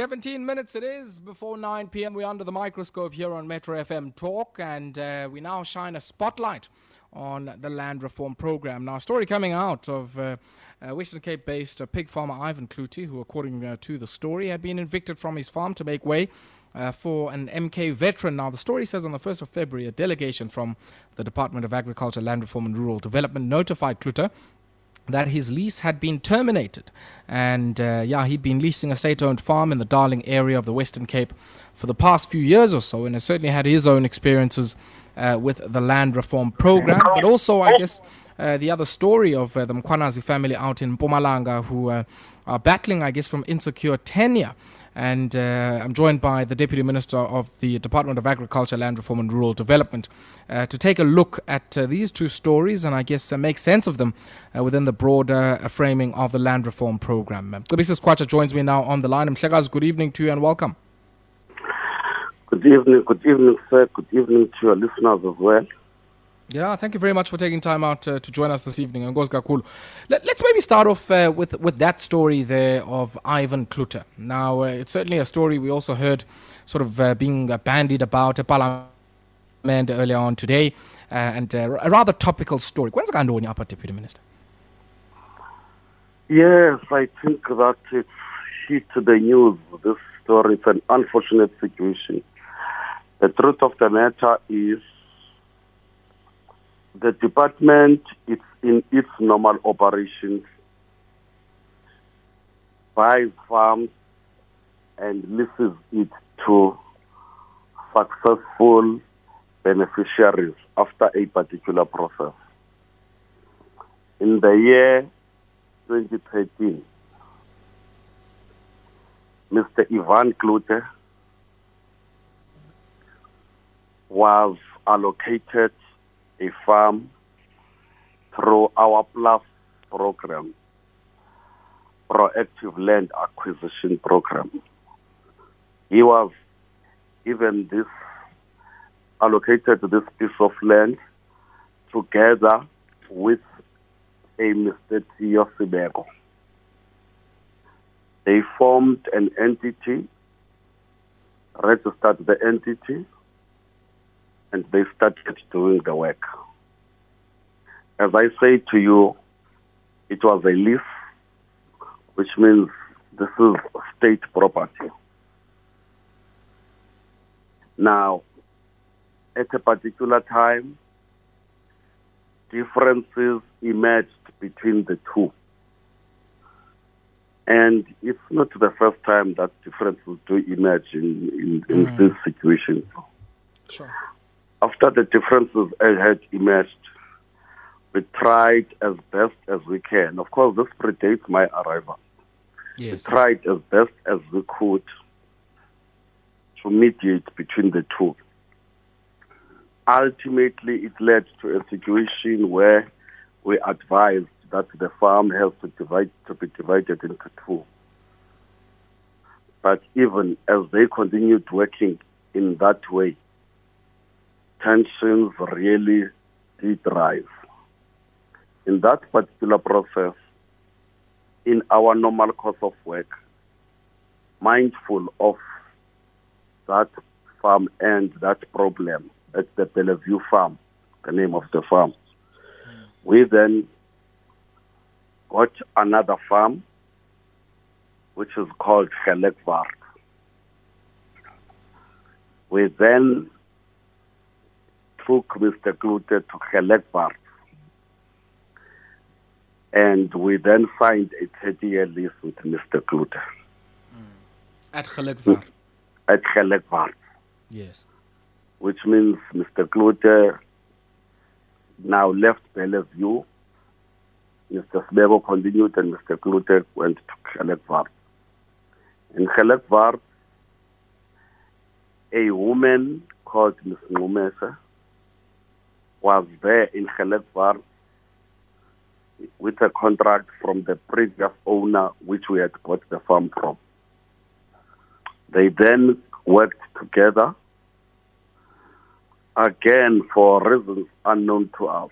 17 minutes it is before 9 p.m. We're under the microscope here on Metro FM Talk, and we now shine a spotlight on the land reform program. Now, a story coming out of Western Cape-based pig farmer Ivan Cloete, who, according to the story, had been evicted from his farm to make way for an MK veteran. Now, the story says on the 1st of February, a delegation from the Department of Agriculture, Land Reform and Rural Development notified Cloete that his lease had been terminated, and he'd been leasing a state-owned farm in the Darling area of the Western Cape for the past few years or so, and has certainly had his own experiences with the land reform program, but also, I guess, the other story of the Mkhwanazi family out in Mpumalanga, who are battling, I guess, from insecure tenure. And I'm joined by the Deputy Minister of the Department of Agriculture, Land Reform and Rural Development to take a look at these two stories and, I guess, make sense of them within the broader framing of the land reform program. Mcebisi Sikwatsha joins me now on the line. Mhlekazi, good evening to you and welcome. Good evening, sir. Good evening to your listeners as well. Yeah, thank you very much for taking time out to join us this evening. Let's maybe start off with that story there of Ivan Cloete. Now, it's certainly a story we also heard sort of being bandied about Parliament earlier on today, and a rather topical story. When's going on, Deputy Minister? Yes, I think that it's hit the news, this story. It's an unfortunate situation. The truth of the matter is, the department is in its normal operations, buys farms and leases it to successful beneficiaries after a particular process. In the year 2013, Mr. Ivan Cloete was allocated a farm through our PLAF program, Proactive Land Acquisition Program. He was given this, allocated this piece of land together with a Mr. Tiosimego. They formed an entity, registered the entity, and they started doing the work. As I say to you, it was a lease, which means this is state property. Now, at a particular time, differences emerged between the two. And it's not the first time that differences do emerge in this situation. Sure. After the differences had emerged, we tried as best as we can. Of course, this predates my arrival. Yes. We tried as best as we could to mediate between the two. Ultimately, it led to a situation where we advised that the farm has to be divided into two. But even as they continued working in that way, tensions really did rise. In that particular process, in our normal course of work, mindful of that farm and that problem at the Bellevue Farm, the name of the farm, we then got another farm, which is called Khelekvark. We then took Mr. Cloete to Gellekvart, and we then signed a 30-year lease with Mr. Cloete. At Gellekvart? At Gellekvart. Yes. Which means Mr. Cloete now left Bellevue, Mr. Smebo continued, and Mr. Cloete went to Gellekvart. In Gellekvart, a woman called Ms. Numeza was there in Khelekvark with a contract from the previous owner, which we had bought the farm from. They then worked together, again for reasons unknown to us.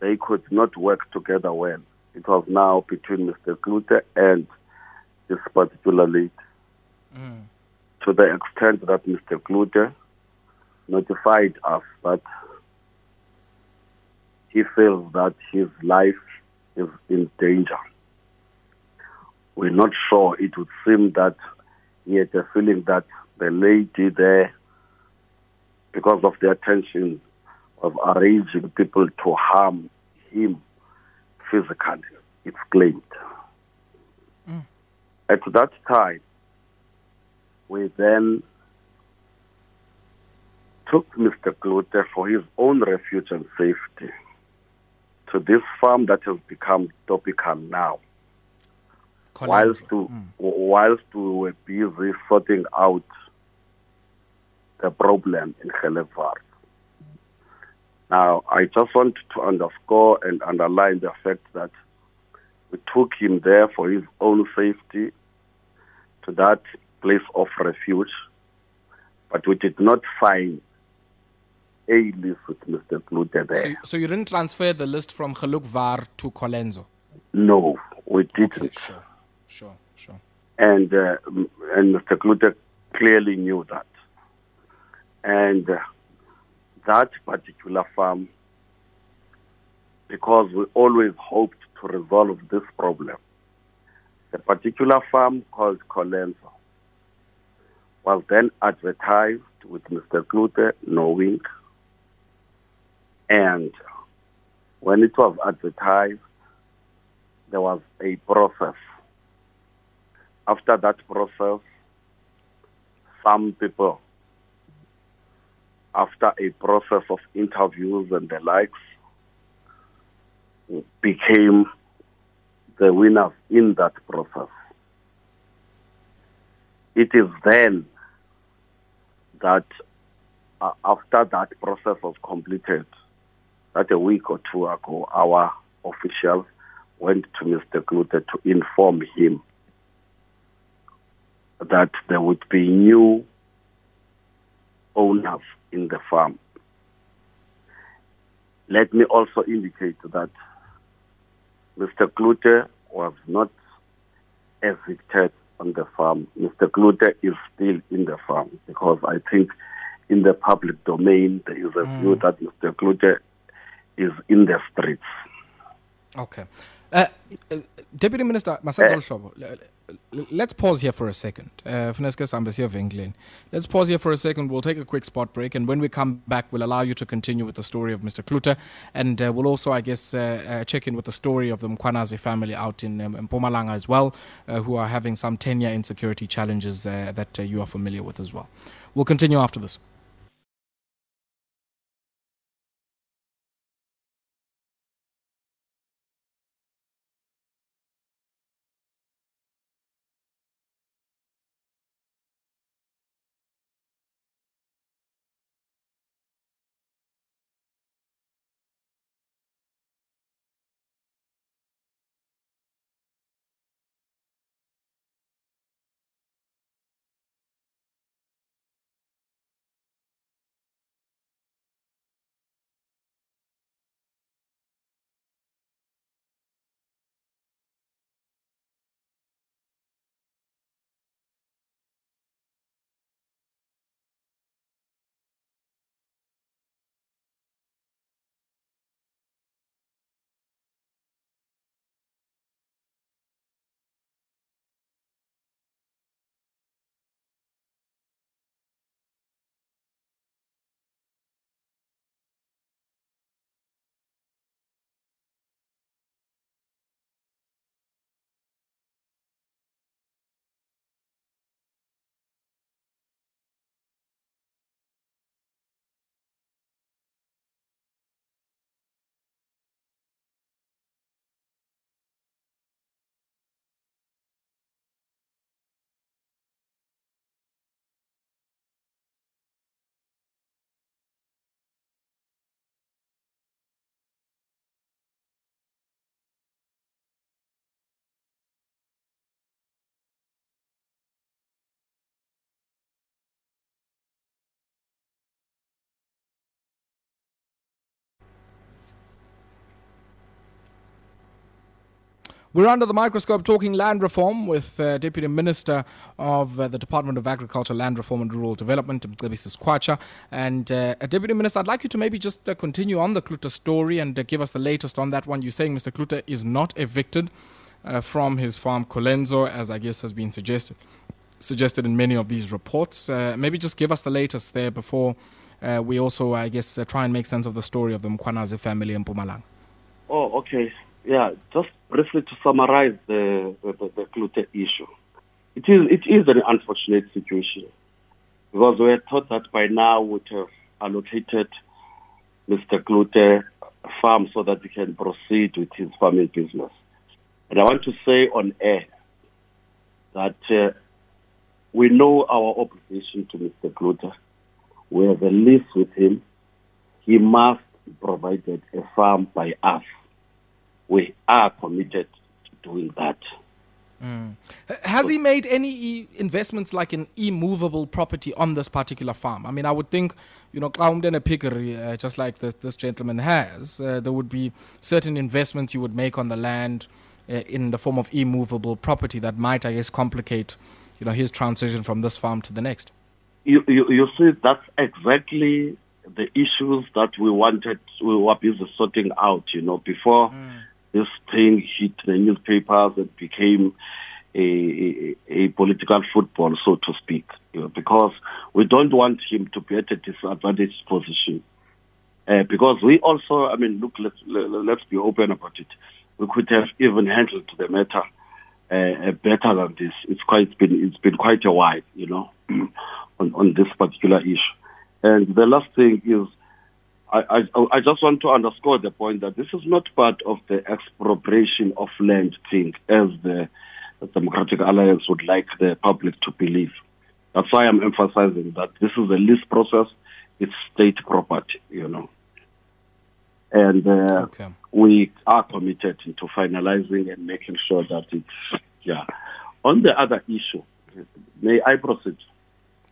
They could not work together well. It was now between Mr. Cloete and this particular lady. to the extent that Mr. Cloete notified us that he feels that his life is in danger. We're not sure. It would seem that he had a feeling that the lady there, because of the attention of arranging people to harm him physically, it's claimed. At that time, we then took Mr. Cloete for his own refuge and safety to this farm that has become topical now. Whilst we were busy sorting out the problem in Khelekvark. Now, I just want to underscore and underline the fact that we took him there for his own safety to that place of refuge, but we did not sign a list with Mr. Cloete there. So you didn't transfer the list from Khelekvark to Colenso? No, we didn't. Okay, sure. And Mr. Cloete clearly knew that. And that particular farm, because we always hoped to resolve this problem, the particular farm called Colenso was then advertised with Mr. Cloete knowing. And when it was advertised, there was a process. After that process, some people, after a process of interviews and the likes, became the winners in that process. It is then that, after that process was completed, that a week or two ago, our officials went to Mr. Cloete to inform him that there would be new owners in the farm. Let me also indicate that Mr. Cloete was not evicted on the farm. Mr. Cloete is still in the farm because I think in the public domain there is a view that Mr. Cloete is in the streets. Okay. Deputy Minister Masanzolo Shobo, let's pause here for a second. Let's pause here for a second. We'll take a quick spot break, and when we come back, we'll allow you to continue with the story of Mr. Cloete, and we'll also, I guess, check in with the story of the Mkhwanazi family out in Mpumalanga as well, who are having some tenure insecurity challenges that you are familiar with as well. We'll continue after this. We're under the microscope talking land reform with Deputy Minister of the Department of Agriculture, Land Reform and Rural Development, Mcebisi Sikwatsha. And Deputy Minister, I'd like you to maybe just continue on the Cloete story and give us the latest on that one. You're saying Mr. Cloete is not evicted from his farm Colenso, as I guess has been suggested in many of these reports. Maybe just give us the latest there before we also, I guess, try and make sense of the story of the Mkhwanazi family in Mpumalanga. Oh, okay. Yeah, just briefly to summarize the Cloete issue. It is an unfortunate situation because we were thought that by now we would have allocated Mr. Cloete a farm so that he can proceed with his farming business. And I want to say on air that we know our obligation to Mr. Cloete. We have a lease with him. He must be provided a farm by us. We are committed to doing that. Mm. Has he made any investments like an immovable property on this particular farm? I mean, I would think, you know, just like this gentleman has, there would be certain investments you would make on the land in the form of immovable property that might, I guess, complicate, you know, his transition from this farm to the next. You see, that's exactly the issues that we were busy sorting out, you know, before this thing hit the newspapers and became a political football, so to speak, you know, because we don't want him to be at a disadvantaged position. Because we also, I mean, look, let's be open about it. We could have even handled the matter better than this. It's been quite a while, you know, on this particular issue. And the last thing is, I just want to underscore the point that this is not part of the expropriation of land thing, as the Democratic Alliance would like the public to believe. That's why I'm emphasizing that this is a lease process. It's state property, you know. And we are committed to finalizing and making sure that it's, yeah. On the other issue, may I proceed?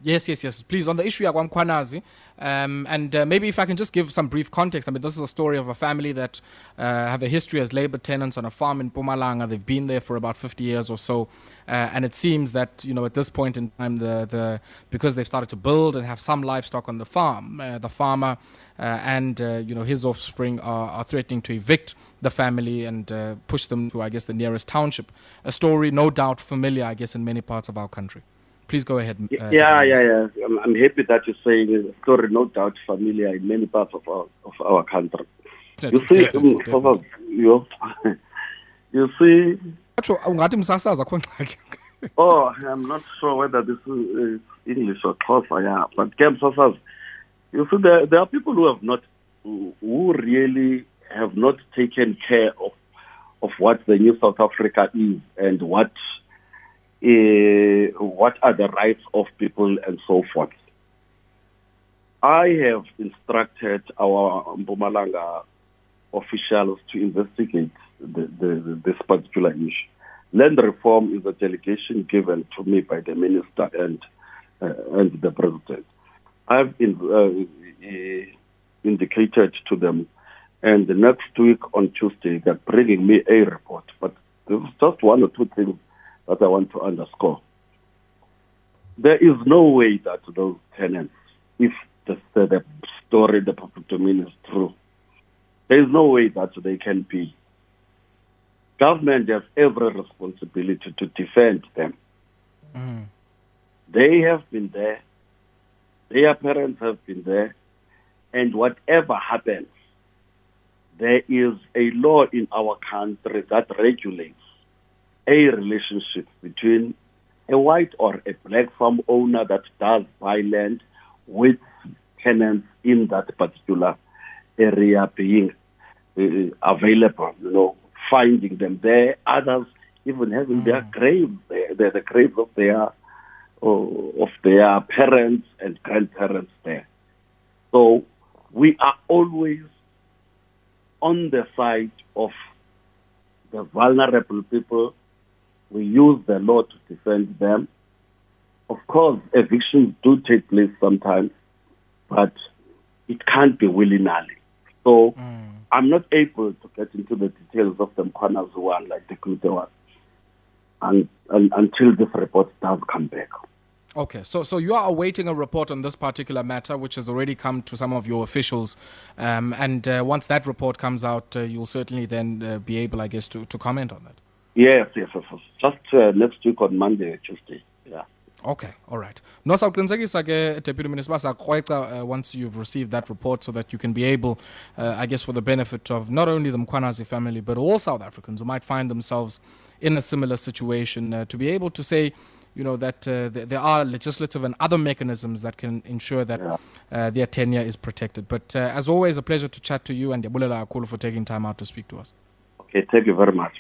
Yes. Please, on the issue of Mkhwanazi, and maybe if I can just give some brief context. I mean, this is a story of a family that have a history as labor tenants on a farm in Mpumalanga. They've been there for about 50 years or so, and it seems that, you know, at this point in time, because they've started to build and have some livestock on the farm, the farmer and you know, his offspring are threatening to evict the family and push them to, I guess, the nearest township. A story no doubt familiar, I guess, in many parts of our country. Please go ahead. Yeah. I'm happy that you're saying a story, no doubt, familiar in many parts of our country. You see. Oh, I'm not sure whether this is English or Xhosa, yeah. But you see, there are people who really have not taken care of what the new South Africa is and what are the rights of people and so forth. I have instructed our Mpumalanga officials to investigate this particular issue. Land reform is a delegation given to me by the minister and the president. I've indicated to them, and the next week on Tuesday, they're bringing me a report. But there's just one or two things that I want to underscore. There is no way that those tenants, if the story the public domain is true, there is no way that they can be. Government has every responsibility to defend them. Mm. They have been there. Their parents have been there. And whatever happens, there is a law in our country that regulates a relationship between a white or a black farm owner that does buy land with tenants in that particular area being available, you know, finding them there, others even having their graves, the graves of their parents and grandparents there. So we are always on the side of the vulnerable people. We use the law to defend them. Of course, evictions do take place sometimes, but it can't be willy-nilly. So I'm not able to get into the details of the Mkhwanazi one, like the Cloete one, and until this report does come back. Okay, so you are awaiting a report on this particular matter, which has already come to some of your officials. And once that report comes out, you'll certainly then be able, I guess, to comment on that. Yes. Just next week on Monday, Tuesday. Yeah. Okay, all right. No, Deputy Minister, once you've received that report, so that you can be able, I guess, for the benefit of not only the Mkhwanazi family, but all South Africans who might find themselves in a similar situation, to be able to say, you know, that there are legislative and other mechanisms that can ensure that their tenure is protected. But as always, a pleasure to chat to you, and Yabulela Akulu for taking time out to speak to us. Okay, thank you very much.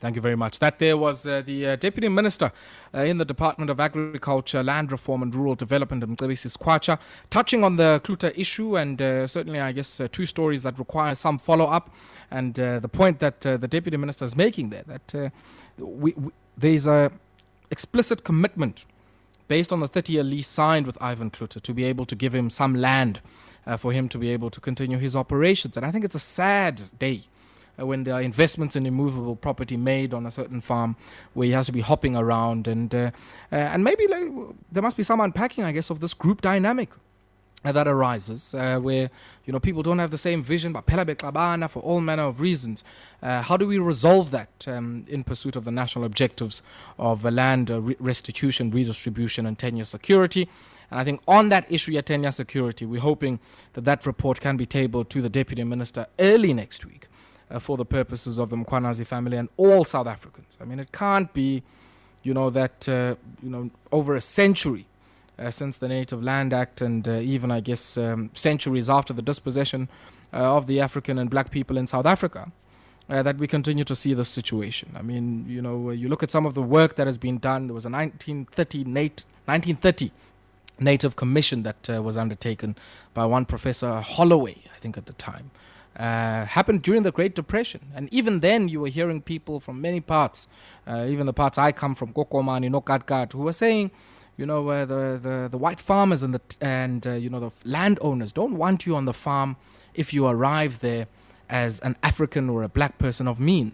Thank you very much. That there was the Deputy Minister in the Department of Agriculture, Land Reform and Rural Development, Mcebisi Sikwatsha, touching on the Cloete issue, and certainly, I guess, two stories that require some follow-up, and the point that the Deputy Minister is making there, that there's a explicit commitment based on the 30-year lease signed with Ivan Cloete to be able to give him some land for him to be able to continue his operations. And I think it's a sad day when there are investments in immovable property made on a certain farm where he has to be hopping around. And maybe there must be some unpacking, I guess, of this group dynamic that arises where, you know, people don't have the same vision, but for all manner of reasons. How do we resolve that in pursuit of the national objectives of land restitution, redistribution, and tenure security? And I think on that issue of tenure security, we're hoping that that report can be tabled to the Deputy Minister early next week. For the purposes of the Mkhwanazi family and all South Africans. I mean, it can't be, you know, that, you know, over a century since the Native Land Act, and even, I guess, centuries after the dispossession of the African and black people in South Africa, that we continue to see this situation. I mean, you know, you look at some of the work that has been done. There was a 1930 Native Commission that was undertaken by one Professor Holloway, I think at the time. Happened during the Great Depression, and even then you were hearing people from many parts, even the parts I come from, Kokomani, Nokadgad, who were saying, you know, the white farmers and you know, the landowners don't want you on the farm if you arrive there as an African or a black person of means.